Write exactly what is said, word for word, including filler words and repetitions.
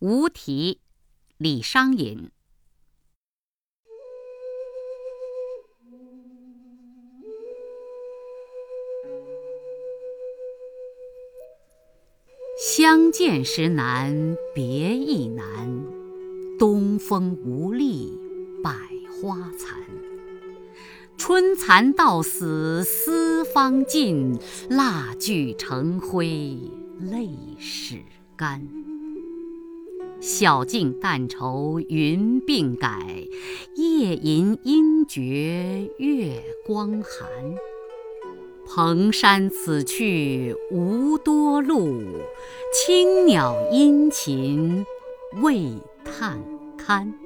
无题，李商隐。相见时难别亦难，东风无力百花残。春蚕到死丝方尽，蜡炬成灰泪始干。晓镜但愁云鬓改，夜吟应觉月光寒。蓬山此去无多路，青鸟殷勤为探看。